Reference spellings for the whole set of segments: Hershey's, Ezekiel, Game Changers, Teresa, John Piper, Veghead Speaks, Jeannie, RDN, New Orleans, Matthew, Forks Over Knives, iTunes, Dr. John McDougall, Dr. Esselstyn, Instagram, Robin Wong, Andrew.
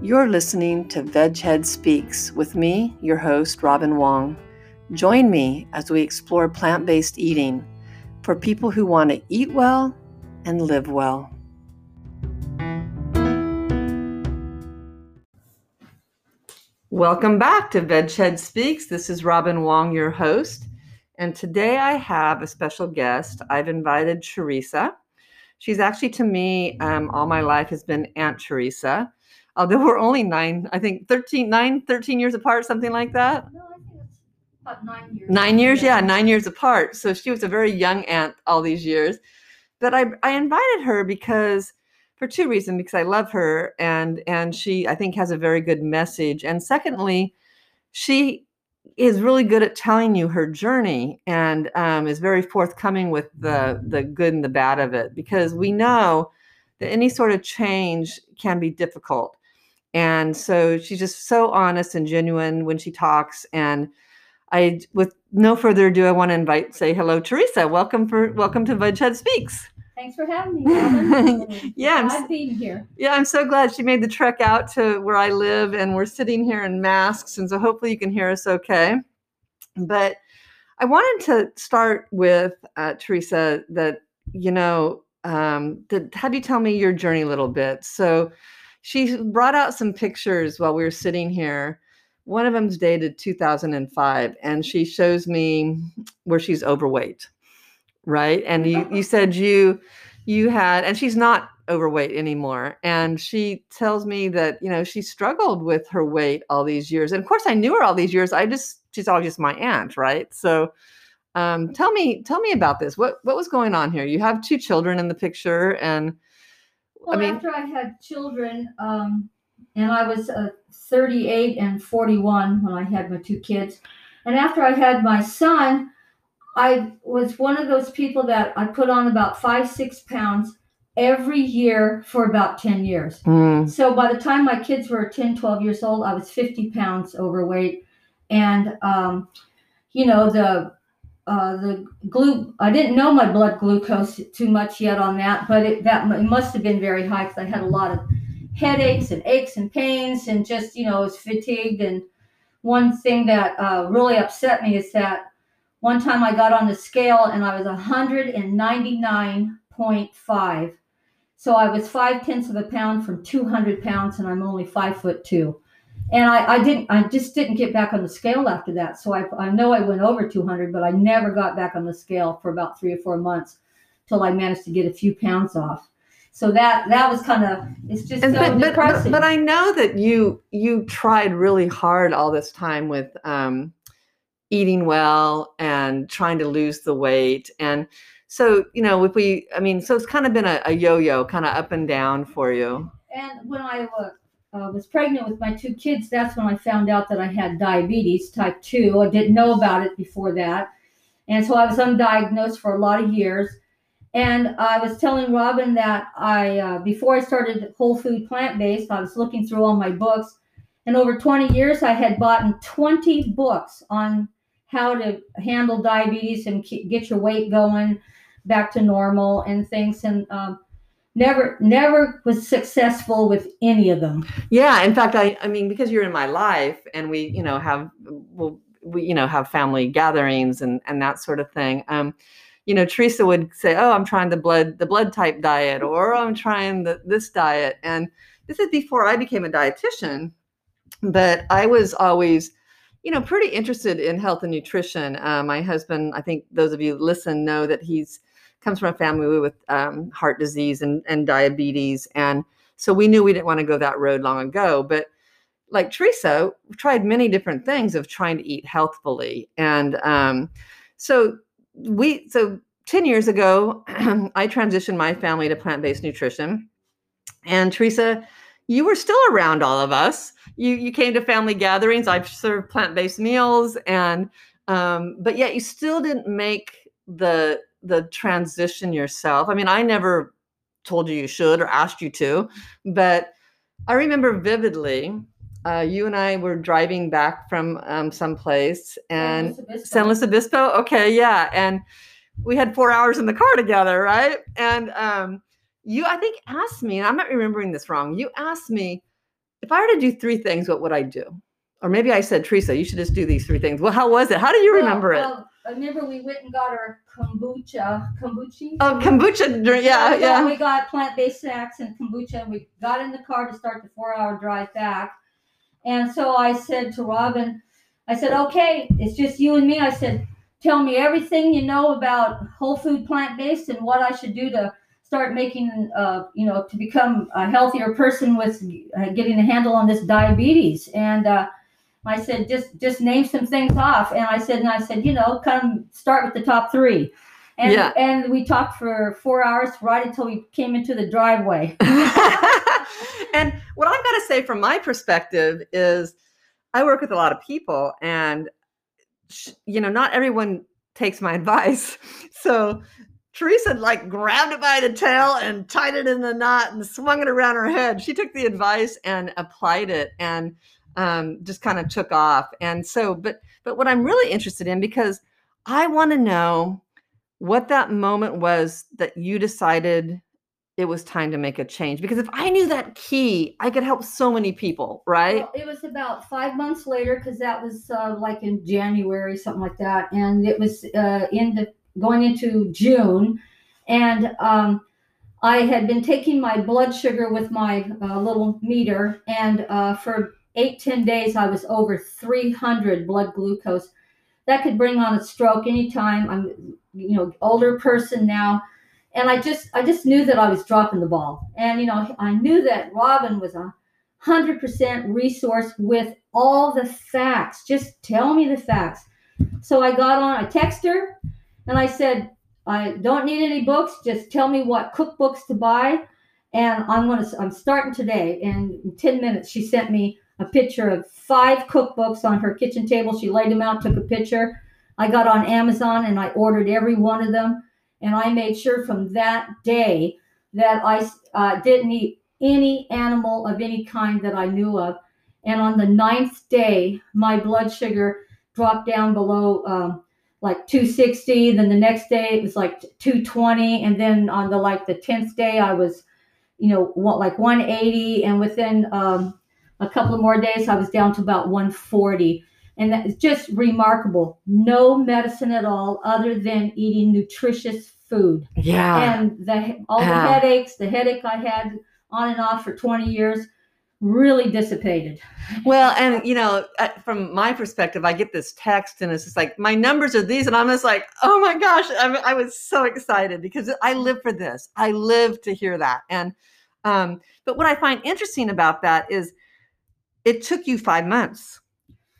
You're listening to Veghead Speaks with me, your host, Robin Wong. Join me as we explore plant-based eating for people who want to eat well and live well. Welcome back to Veghead Speaks. This is Robin Wong, your host. And today I have a special guest. I've invited Teresa. She's actually, to me, all my life has been Aunt Teresa. Although we're only 13 years apart, something like that. No, I think it's about 9 years. 9 years, yeah, 9 years apart. So she was a very young aunt all these years. But I invited her because, for two reasons, because I love her and she, I think, has a very good message. And secondly, she is really good at telling you her journey and is very forthcoming with the good and the bad of it, because we know that any sort of change can be difficult. And so she's just so honest and genuine when she talks. And I, with no further ado, I want to say hello, Teresa. Welcome to Veghead Speaks. Thanks for having me, Robin. Glad being here. Yeah, I'm so glad she made the trek out to where I live, and we're sitting here in masks, and so hopefully you can hear us okay. But I wanted to start with, Teresa, that, you know, had you tell me your journey a little bit. So she brought out some pictures while we were sitting here. One of them's dated 2005, and she shows me where she's overweight. Right. And you said you had, and she's not overweight anymore. And she tells me that, you know, she struggled with her weight all these years. And of course I knew her all these years. She's always just my aunt. Right. So, tell me about this. What was going on here? You have two children in the picture. And after I had children, and I was 38 and 41 when I had my two kids. And after I had my son, I was one of those people that I put on about 5-6 pounds every year for about 10 years. Mm. So by the time my kids were 10, 12 years old, I was 50 pounds overweight. And, you know, I didn't know my blood glucose too much yet on that, but it must have been very high because I had a lot of headaches and aches and pains and just, you know, I was fatigued. And one thing that really upset me is that one time I got on the scale and I was 199.5. So I was 0.5 pounds from 200 pounds and I'm only 5'2". And I just didn't get back on the scale after that. So I know I went over 200, but I never got back on the scale for about 3 or 4 months till I managed to get a few pounds off. So that was kind of, it's just depressing. But I know that you tried really hard all this time with, eating well and trying to lose the weight. And so, you know, so it's kind of been a yo-yo, kind of up and down for you. And when I was pregnant with my two kids, that's when I found out that I had diabetes type 2. I didn't know about it before that. And so I was undiagnosed for a lot of years. And I was telling Robin that before I started whole food plant-based, I was looking through all my books. And over 20 years, I had bought 20 books on how to handle diabetes and get your weight going back to normal and things, and never was successful with any of them. Yeah, in fact, I mean, because you're in my life, and we, you know, have family gatherings and that sort of thing. You know, Teresa would say, "Oh, I'm trying the blood type diet," or "I'm trying this diet," and this is before I became a dietitian. But I was always, you know, pretty interested in health and nutrition. My husband, I think those of you who listen know that comes from a family with heart disease and diabetes. And so we knew we didn't want to go that road long ago. But like Teresa, we tried many different things of trying to eat healthfully. And so 10 years ago, I transitioned my family to plant-based nutrition. And Teresa, you were still around all of us. You came to family gatherings. I've served plant-based meals, and but yet you still didn't make the transition yourself. I mean, I never told you you should or asked you to, but I remember vividly. You and I were driving back from someplace and San Luis Obispo. Okay, yeah, and we had 4 hours in the car together, right? And you, I think, asked me, and I'm not remembering this wrong. You asked me if I were to do three things, what would I do? Or maybe I said, Teresa, you should just do these three things. Well, how was it? How do you remember it? Well, I remember we went and got our kombucha. Oh, kombucha. Yeah. We got plant-based snacks and kombucha, and we got in the car to start the 4-hour drive back. And so I said to Robin, I said, okay, it's just you and me. I said, tell me everything you know about whole food plant-based and what I should do to start making, to become a healthier person with getting a handle on this diabetes. And I said, just name some things off. And I said, kind of start with the top three. And, yeah. And we talked for 4 hours right until we came into the driveway. And what I've got to say from my perspective is I work with a lot of people and, not everyone takes my advice. So Teresa grabbed it by the tail and tied it in the knot and swung it around her head. She took the advice and applied it and just kind of took off. And so, but what I'm really interested in, because I want to know what that moment was that you decided it was time to make a change. Because if I knew that key, I could help so many people, right? Well, it was about 5 months later, because that was in January, something like that. And it was going into June. And I had been taking my blood sugar with my little meter. And for 10 days, I was over 300 blood glucose. That could bring on a stroke anytime. I'm, older person now. And I just knew that I was dropping the ball. And, I knew that Robin was 100% resource with all the facts. Just tell me the facts. So I got on, I texted her and I said, I don't need any books. Just tell me what cookbooks to buy. And I'm starting today. And in 10 minutes, she sent me a picture of 5 cookbooks on her kitchen table. She laid them out, took a picture. I got on Amazon and I ordered every one of them. And I made sure from that day that I didn't eat any animal of any kind that I knew of. And on the 9th day, my blood sugar dropped down below 260. Then the next day it was 220. And then on the 10th day, I was, 180. And within a couple of more days, I was down to about 140. And that is just remarkable. No medicine at all other than eating nutritious food. Yeah. And the headaches, the headache I had on and off for 20 years really dissipated. Well, and, from my perspective, I get this text and it's just my numbers are these. And I'm just oh, my gosh, I was so excited because I live for this. I live to hear that. And but what I find interesting about that is it took you 5 months.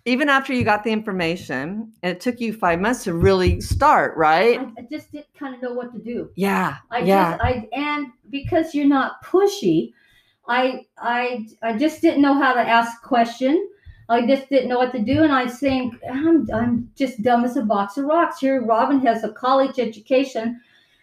Even after you got the information, and it took you 5 months to really start, right? I just didn't kind of know what to do. Yeah. And because you're not pushy, I just didn't know how to ask a question. I just didn't know what to do. And I think I'm just dumb as a box of rocks here. Robin has a college education,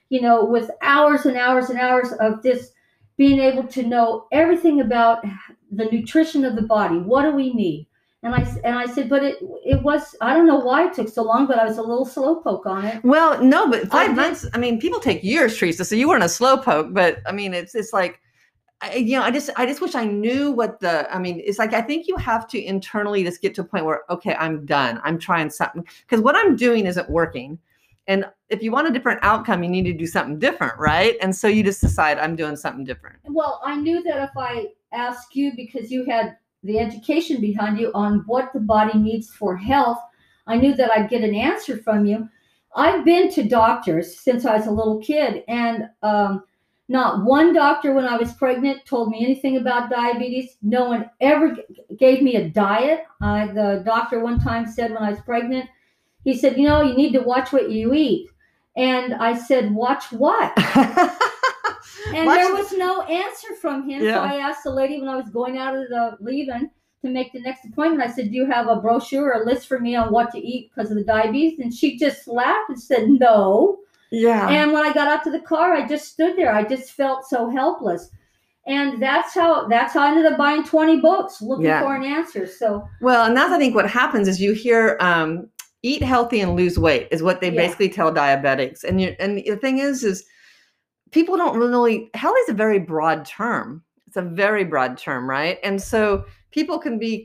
with hours and hours and hours of this being able to know everything about the nutrition of the body. What do we need? And I said, but it was, I don't know why it took so long, but I was a little slowpoke on it. Well, no, but 5 months, I mean, people take years, Teresa, so you weren't a slowpoke, but I mean, it's I just wish I knew what I think you have to internally just get to a point where, okay, I'm done. I'm trying something because what I'm doing isn't working. And if you want a different outcome, you need to do something different, right? And so you just decide I'm doing something different. Well, I knew that if I asked you, because you had the education behind you on what the body needs for health, I knew that I'd get an answer from you. I've been to doctors since I was a little kid, and not one doctor when I was pregnant told me anything about diabetes. No one ever gave me a diet. The doctor one time said when I was pregnant, he said, you need to watch what you eat. And I said, watch what? And there was no answer from him. Yeah. So I asked the lady when I was going out of the leaving to make the next appointment. I said, do you have a brochure or a list for me on what to eat because of the diabetes? And she just laughed and said, no. Yeah. And when I got out to the car, I just stood there. I just felt so helpless. And that's how I ended up buying 20 books looking for an answer. So, well, and that's, I think what happens is you hear, eat healthy and lose weight is what they basically tell diabetics. And the thing is people don't really, healthy is a very broad term. It's a very broad term, right? And so people can be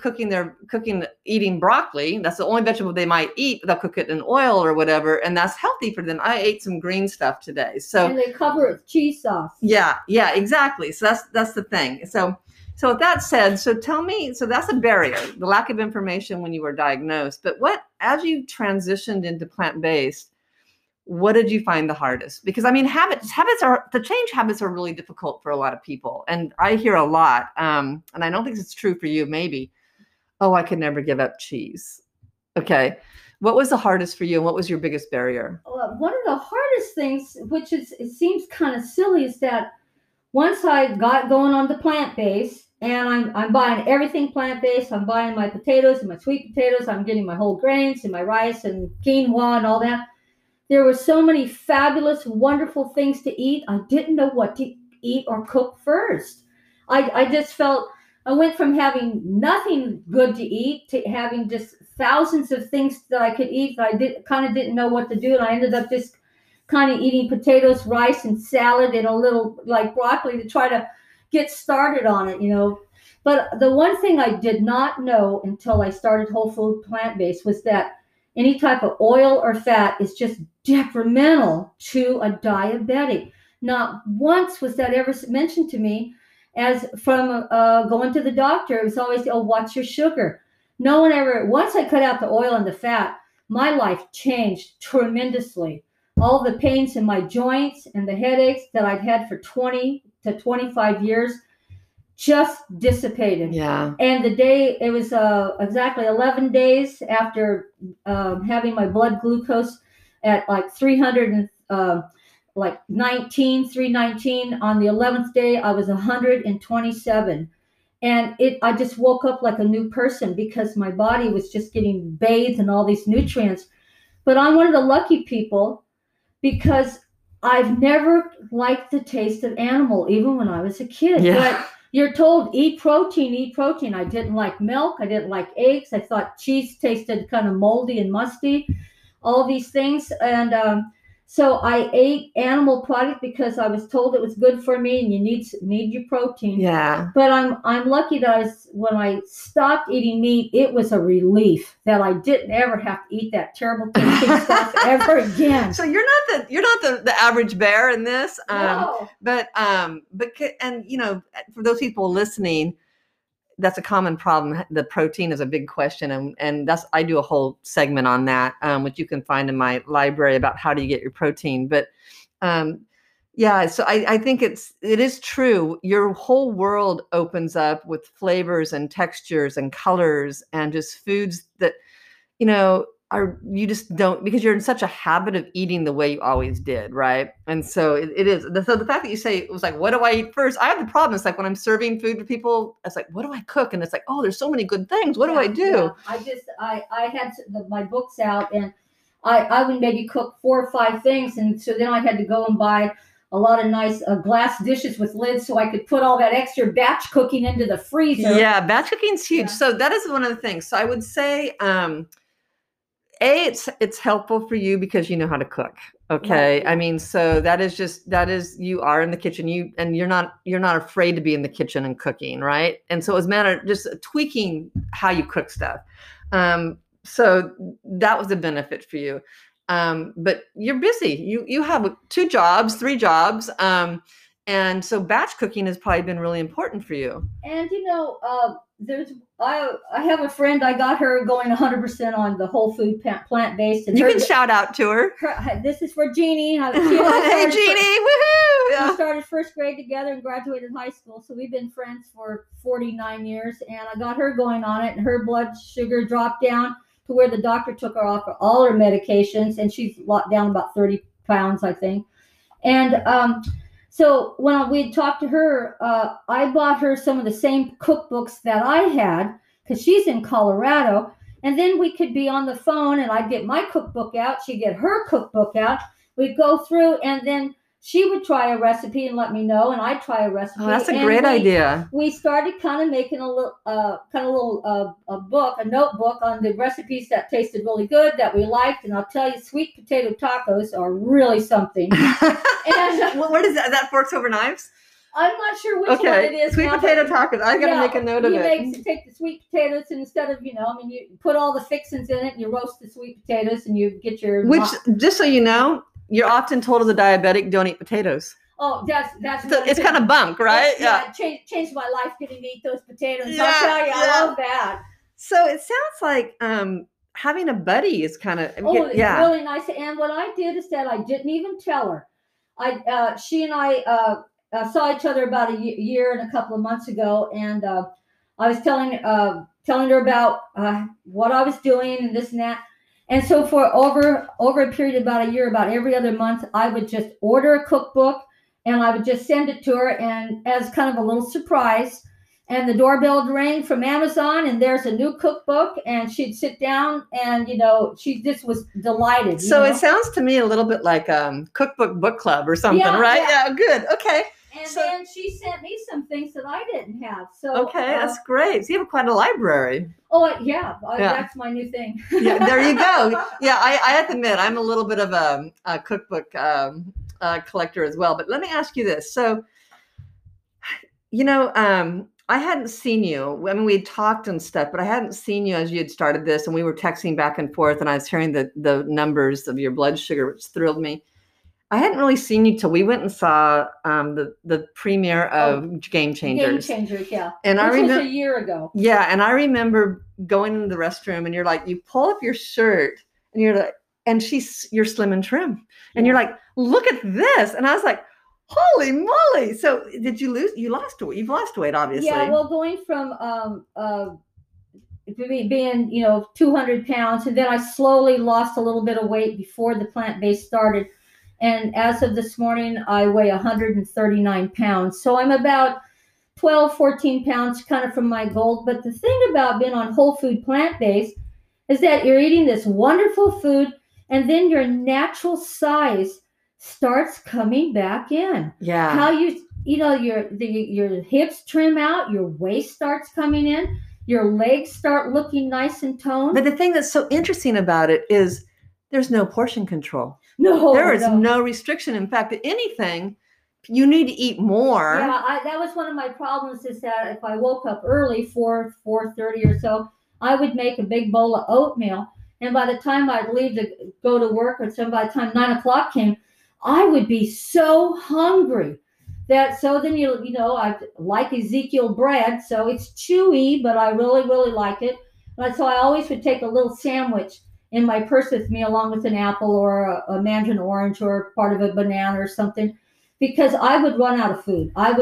eating broccoli. That's the only vegetable they might eat. They'll cook it in oil or whatever. And that's healthy for them. I ate some green stuff today. So, and they cover it with cheese sauce. Yeah, exactly. So that's the thing. So with that said, so tell me, so that's a barrier, the lack of information when you were diagnosed. But as you transitioned into plant-based, what did you find the hardest? Because I mean, habits are really difficult for a lot of people. And I hear a lot, and I don't think it's true for you, maybe, oh, I could never give up cheese. Okay. What was the hardest for you? And what was your biggest barrier? Well, one of the hardest things, which is, it seems kind of silly, is that once I got going on the plant-based, and I'm buying everything plant-based. I'm buying my potatoes and my sweet potatoes. I'm getting my whole grains and my rice and quinoa and all that. There were so many fabulous, wonderful things to eat. I didn't know what to eat or cook first. I just felt, I went from having nothing good to eat to having just thousands of things that I could eat that I didn't know what to do. And I ended up just kind of eating potatoes, rice, and salad, and a little like broccoli to try to get started on it, you know. But the one thing I did not know until I started whole food plant-based was that any type of oil or fat is just detrimental to a diabetic. Not once was that ever mentioned to me as from going to the doctor. It was always, oh, what's your sugar? No one ever, once I cut out the oil and the fat, my life changed tremendously. All the pains in my joints and the headaches that I'd had for 20 to 25 years just dissipated. Yeah. And the day, it was exactly 11 days after having my blood glucose at like 319. On the 11th day, I was 127. And I just woke up like a new person because my body was just getting bathed in all these nutrients. But I'm one of the lucky people, because I've never liked the taste of animal, even when I was a kid. Yeah. But you're told, eat protein, eat protein. I didn't like milk. I didn't like eggs. I thought cheese tasted kind of moldy and musty, all these things. And so I ate animal product because I was told it was good for me and you need your protein. Yeah. But I'm lucky that when I stopped eating meat, it was a relief that I didn't ever have to eat that terrible tasting stuff ever again. So you're not the average bear in this. No. But you know, for those people listening, that's a common problem. The protein is a big question. And that's, I do a whole segment on that, which you can find in my library about how do you get your protein. But so I think it is true. Your whole world opens up with flavors and textures and colors and just foods that, you know, because you're in such a habit of eating the way you always did, right? And so it is. So the fact that you say, it was like, what do I eat first? I have the problem. It's like when I'm serving food to people, it's like, what do I cook? And it's like, oh, there's so many good things. What do I do? Yeah. I had my books out, and I would maybe cook 4 or 5 things. And so then I had to go and buy a lot of nice glass dishes with lids so I could put all that extra batch cooking into the freezer. Yeah, batch cooking is huge. Yeah. So that is one of the things. So I would say, A, it's helpful for you because you know how to cook. Okay. I mean, so that is you are in the kitchen, you're not afraid to be in the kitchen and cooking. Right. And so it was a matter of just tweaking how you cook stuff. So that was a benefit for you. But you're busy. You have 2 jobs, 3 jobs. And so batch cooking has probably been really important for you. And, you know, I have a friend, I got her going 100% on the whole food plant-based. And you can shout out to her. This is for Jeannie. Hey, Jeannie, woohoo! Yeah. We started first grade together and graduated high school, so we've been friends for 49 years. And I got her going on it, and her blood sugar dropped down to where the doctor took her off of all her medications, and she's down about 30 pounds, I think. And So when we talked to her, I bought her some of the same cookbooks that I had because she's in Colorado. And then we could be on the phone and I'd get my cookbook out. She'd get her cookbook out. We'd go through and then she would try a recipe and let me know. And I'd try a recipe. Oh, that's a great idea. We started kind of making a book, a notebook on the recipes that tasted really good that we liked. And I'll tell you, sweet potato tacos are really something. And, what is that? Is that Forks Over Knives? I'm not sure which one it is. Sweet potato tacos. I gotta make a note of it. You take the sweet potatoes and instead of you put all the fixings in it and you roast the sweet potatoes and you get your. Which, just so you know, you're often told as a diabetic, don't eat potatoes. Oh, that's. So it's kind of bunk, right? Yeah. Yeah. Changed my life getting to eat those potatoes. Yeah, I'll tell you, I love that. So it sounds like having a buddy is kind of. It's really nice. And what I did is that I didn't even tell her. She and I. Saw each other about a year and a couple of months ago, and I was telling her about what I was doing and this and that. And so for over a period of about a year, about every other month, I would just order a cookbook, and I would just send it to her and as kind of a little surprise. And the doorbell rang from Amazon, and there's a new cookbook, and she'd sit down, and, she just was delighted. So it sounds to me a little bit like cookbook book club or something, right? Yeah, good. Okay. And then she sent me some things that I didn't have. So that's great. So you have quite a library. Oh, yeah. That's my new thing. Yeah, there you go. Yeah, I have to admit, I'm a little bit of a cookbook collector as well. But let me ask you this. So, I hadn't seen you. I mean, we had talked and stuff, but I hadn't seen you as you had started this, and we were texting back and forth, and I was hearing the numbers of your blood sugar, which thrilled me. I hadn't really seen you till we went and saw the premiere of Game Changers. Game Changers, yeah. And which I remember a year ago. Yeah, and I remember going into the restroom, and you're like, you pull up your shirt, and you're like, and you're slim and trim, and you're like, look at this, and I was like. Holy moly. So did you lose? You lost weight. You've lost weight, obviously. Yeah. Well, going from being, 200 pounds, and then I slowly lost a little bit of weight before the plant-based started. And as of this morning, I weigh 139 pounds. So I'm about 12, 14 pounds kind of from my goal. But the thing about being on whole food plant-based is that you're eating this wonderful food and then your natural size starts coming back in. Yeah. How your hips trim out, your waist starts coming in, your legs start looking nice and toned. But the thing that's so interesting about it is there's no portion control. No. There is no restriction. In fact, if anything, you need to eat more. Yeah, that was one of my problems is that if I woke up early, 4:30 or so, I would make a big bowl of oatmeal. And by the time I'd leave to go to work or by the time 9 o'clock came, I would be so hungry that then I like Ezekiel bread, so it's chewy, but I really, really like it. And so I always would take a little sandwich in my purse with me along with an apple or a mandarin orange or part of a banana or something because I would run out of food. I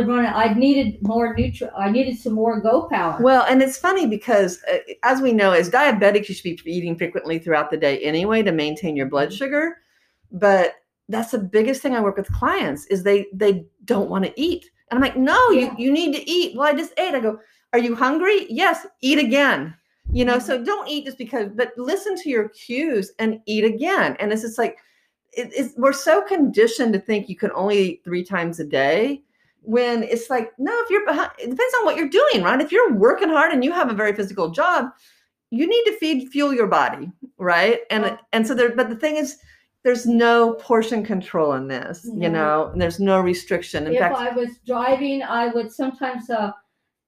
needed more I needed some more go power. Well, and it's funny because as we know, as diabetics, you should be eating frequently throughout the day anyway to maintain your blood sugar, but that's the biggest thing I work with clients is they don't want to eat. And I'm like, no, you need to eat. Well, I just ate. I go, are you hungry? Yes. Eat again. So don't eat just because, but listen to your cues and eat again. And it's just like, we're so conditioned to think you can only eat 3 times a day when it's like, no, if you're behind, it depends on what you're doing, right? If you're working hard and you have a very physical job, you need to fuel your body. Right. And so but the thing is, there's no portion control in this, and there's no restriction. In fact, I was driving, I would sometimes,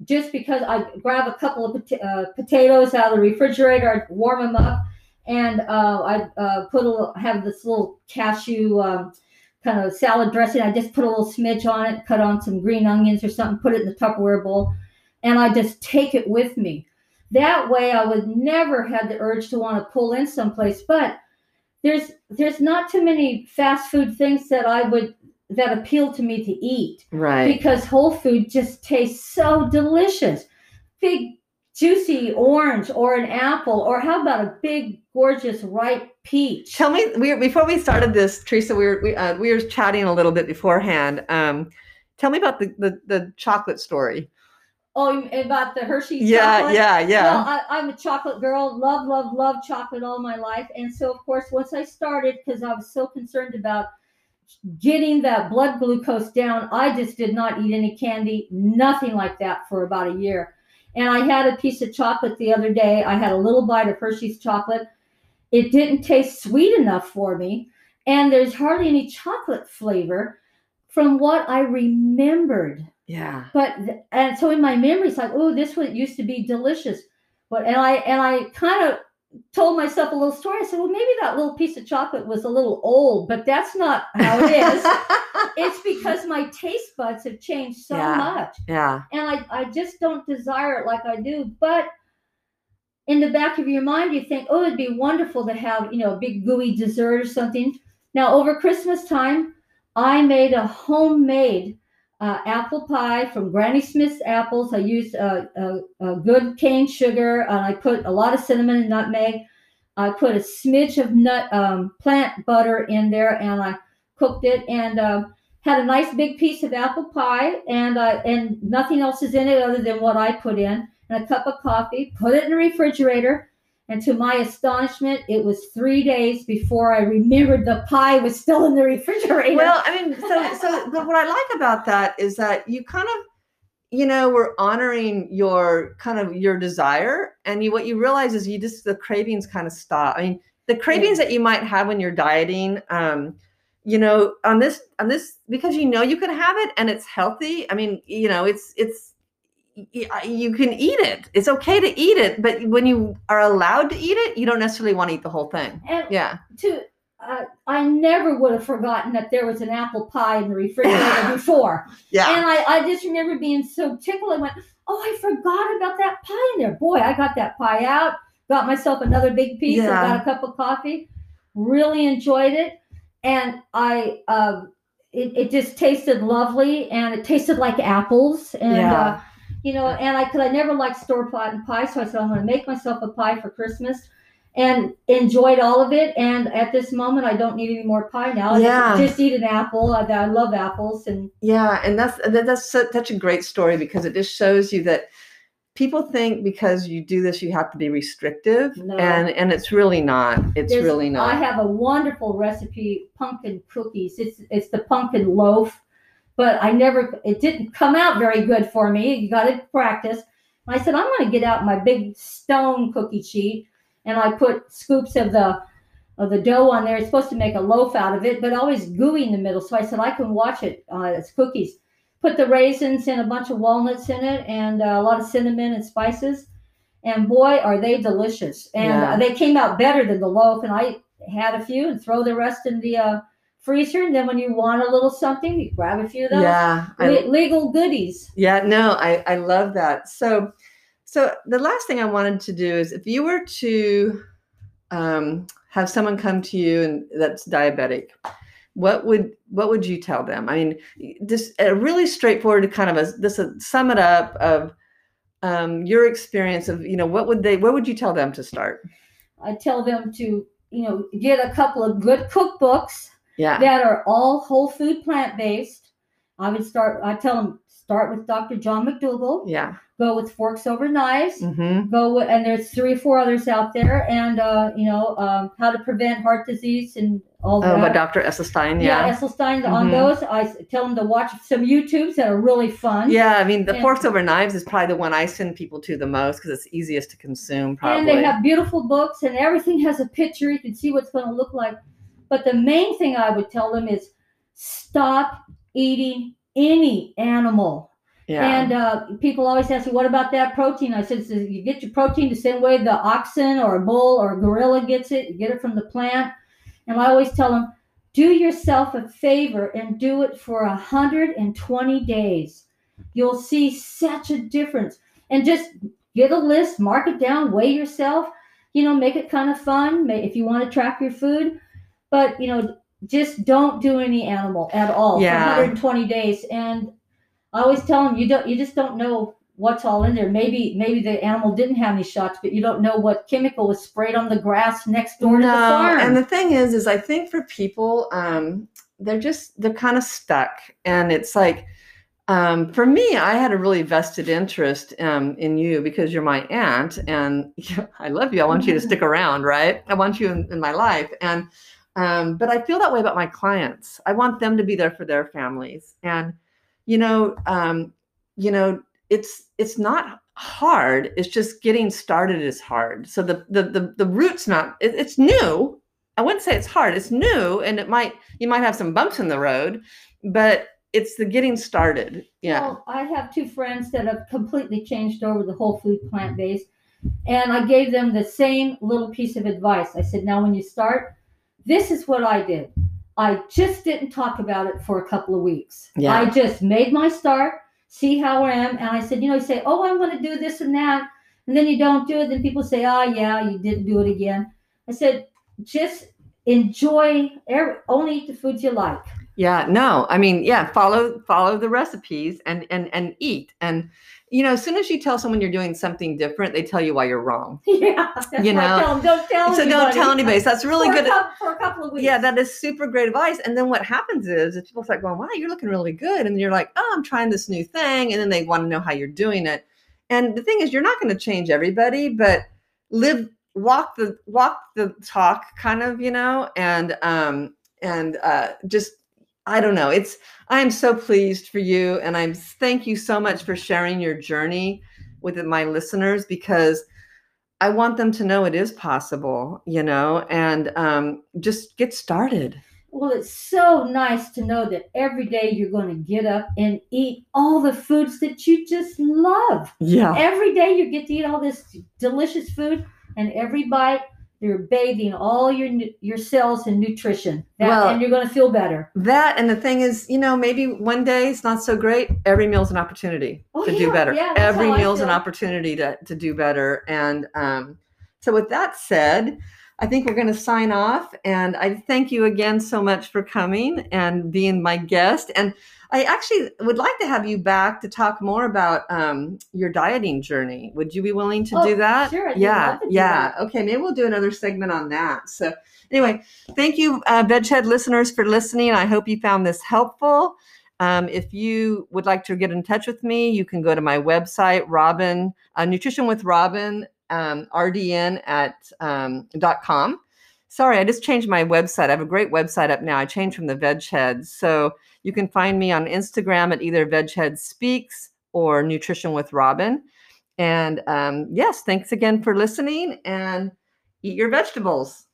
just because I'd grab a couple of potatoes out of the refrigerator, I'd warm them up, and I'd have this little cashew kind of salad dressing. I just put a little smidge on it, cut on some green onions or something, put it in the Tupperware bowl, and I just take it with me. That way I would never have the urge to want to pull in someplace, but there's not too many fast food things that appeal to me to eat. Right. Because whole food just tastes so delicious. Big juicy orange or an apple, or how about a big, gorgeous, ripe peach? Tell me, before we started this, Teresa, we were chatting a little bit beforehand. Tell me about the chocolate story. Oh, about the Hershey's chocolate? Yeah. Well, I'm a chocolate girl. Love, love, love chocolate all my life. And so, of course, once I started, because I was so concerned about getting that blood glucose down, I just did not eat any candy, nothing like that for about a year. And I had a piece of chocolate the other day. I had a little bite of Hershey's chocolate. It didn't taste sweet enough for me. And there's hardly any chocolate flavor from what I remembered. Yeah. But, and so in my memory, it's like, oh, this one used to be delicious. But, and I kind of told myself a little story. I said, well, maybe that little piece of chocolate was a little old, but that's not how it is. It's because my taste buds have changed so much. Yeah. And I just don't desire it like I do. But in the back of your mind, you think, oh, it'd be wonderful to have, a big gooey dessert or something. Now, over Christmas time, I made a homemade apple pie from Granny Smith's apples. I used a good cane sugar. I put a lot of cinnamon and nutmeg. I put a smidge of plant butter in there, and I cooked it, and had a nice big piece of apple pie, and nothing else is in it other than what I put in, and a cup of coffee. Put it in the refrigerator. And to my astonishment, it was 3 days before I remembered the pie was still in the refrigerator. Well, I mean, so but what I like about that is that you kind of, we're honoring your desire. And what you realize is the cravings kind of stop. I mean, the cravings that you might have when you're dieting, on this, because you can have it and it's healthy. I mean, it's you can eat it. It's okay to eat it, but when you are allowed to eat it, you don't necessarily want to eat the whole thing. And I never would have forgotten that there was an apple pie in the refrigerator before. Yeah. And I just remember being so tickled. I went, oh, I forgot about that pie in there. Boy, I got that pie out, got myself another big piece. Yeah. I got a cup of coffee, really enjoyed it. And I, it just tasted lovely, and it tasted like apples. And, and because I never liked store-bought pie, so I said, I'm going to make myself a pie for Christmas, and enjoyed all of it. And at this moment, I don't need any more pie now. Yeah. Just eat an apple. I love apples. And yeah, and that's such a great story, because it just shows you that people think because you do this, you have to be restrictive. No. And it's really not. I have a wonderful recipe, pumpkin cookies. It's the pumpkin loaf. But it didn't come out very good for me. You got to practice. And I said, I'm going to get out my big stone cookie sheet, and I put scoops of the dough on there. It's supposed to make a loaf out of it, but always gooey in the middle. So I said, I can watch it as cookies. Put the raisins and a bunch of walnuts in it, and a lot of cinnamon and spices. And boy, are they delicious! And they came out better than the loaf. And I had a few and throw the rest in the freezer, and then when you want a little something, you grab a few of those. Yeah, legal goodies. Yeah, no, I love that. So the last thing I wanted to do is, if you were to have someone come to you and that's diabetic, what would you tell them? I mean, just a really straightforward kind of a sum it up of your experience of what would you tell them to start? I tell them to get a couple of good cookbooks. Yeah. That are all whole food plant-based. I tell them, start with Dr. John McDougall. Yeah. Go with Forks Over Knives. Mm-hmm. And there's 3 or 4 others out there. And, how to prevent heart disease and all that. Oh, by Dr. Esselstyn. Yeah. Yeah, Esselstyn. Mm-hmm. On those, I tell them to watch some YouTubes that are really fun. Yeah. I mean, Forks Over Knives is probably the one I send people to the most, because it's easiest to consume probably. And they have beautiful books, and everything has a picture. You can see what's going to look like. But the main thing I would tell them is stop eating any animal. Yeah. And people always ask me, what about that protein? I said, you get your protein the same way the oxen or a bull or a gorilla gets it. You get it from the plant. And I always tell them, do yourself a favor and do it for 120 days. You'll see such a difference. And just get a list, mark it down, weigh yourself, make it kind of fun if you want to track your food. But, just don't do any animal at all for 120 days. And I always tell them, you just don't know what's all in there. Maybe the animal didn't have any shots, but you don't know what chemical was sprayed on the grass next door to the farm. And the thing is I think for people, they're kind of stuck. And it's like, for me, I had a really vested interest in you because you're my aunt and I love you. I want you to stick around, right? I want you in my life. And but I feel that way about my clients. I want them to be there for their families. And, it's not hard. It's just getting started is hard. So the root's not, it's new. I wouldn't say it's hard. It's new. And you might have some bumps in the road, but it's the getting started. Yeah. Well, I have two friends that have completely changed over the whole food plant-based. And I gave them the same little piece of advice. I said, now when you start, this is what I did. I just didn't talk about it for a couple of weeks. Yeah. I just made my start, see how I am. And I said, you say, oh, I'm going to do this and that. And then you don't do it. Then people say, oh, yeah, you didn't do it again. I said, just enjoy, only eat the foods you like. Yeah, no, I mean, yeah, follow the recipes and eat. And, as soon as you tell someone you're doing something different, they tell you why you're wrong. Yeah, I tell them, don't tell anybody. So don't tell anybody. So that's really good. For a couple of weeks. Yeah, that is super great advice. And then what happens is people start going, wow, you're looking really good. And you're like, oh, I'm trying this new thing. And then they want to know how you're doing it. And the thing is, you're not going to change everybody, but walk the talk kind of, just, I don't know. I'm so pleased for you. And thank you so much for sharing your journey with my listeners, because I want them to know it is possible, and just get started. Well, it's so nice to know that every day you're going to get up and eat all the foods that you just love. Yeah. Every day you get to eat all this delicious food, and every bite, you're bathing all your cells in nutrition, and you're going to feel better. That, and the thing is, maybe one day it's not so great. Every meal's an opportunity to do better. Yeah, every meal's an opportunity to do better. And so with that said, I think we're going to sign off. And I thank you again so much for coming and being my guest. And I actually would like to have you back to talk more about your dieting journey. Would you be willing to do that? Sure. I'd love to do that. Okay. Maybe we'll do another segment on that. So anyway, thank you, Veghead listeners, for listening. I hope you found this helpful. If you would like to get in touch with me, you can go to my website, Robin, Nutrition with Robin, RDN at .com. Sorry, I just changed my website. I have a great website up now. I changed from the Veghead. So you can find me on Instagram at either Veghead Speaks or Nutrition with Robin. And yes, thanks again for listening, and eat your vegetables.